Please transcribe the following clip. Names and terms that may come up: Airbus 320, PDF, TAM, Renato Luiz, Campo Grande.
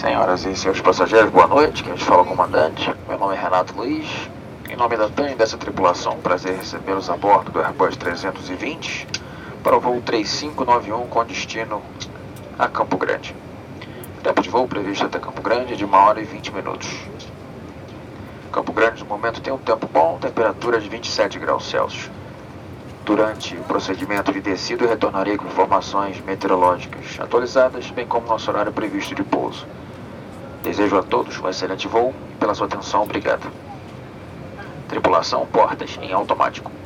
Senhoras e senhores passageiros, boa noite, quem fala é o comandante, meu nome é Renato Luiz, em nome da TAM e dessa tripulação, prazer recebê-los a bordo do Airbus 320 para o voo 3591 com destino a Campo Grande. O tempo de voo previsto até Campo Grande é de 1h20. Campo Grande no momento tem um tempo bom, temperatura de 27 graus Celsius. Durante o procedimento de descida, eu retornarei com informações meteorológicas atualizadas, bem como nosso horário previsto de pouso. Desejo a todos um excelente voo e pela sua atenção, obrigado. Tripulação, portas em automático.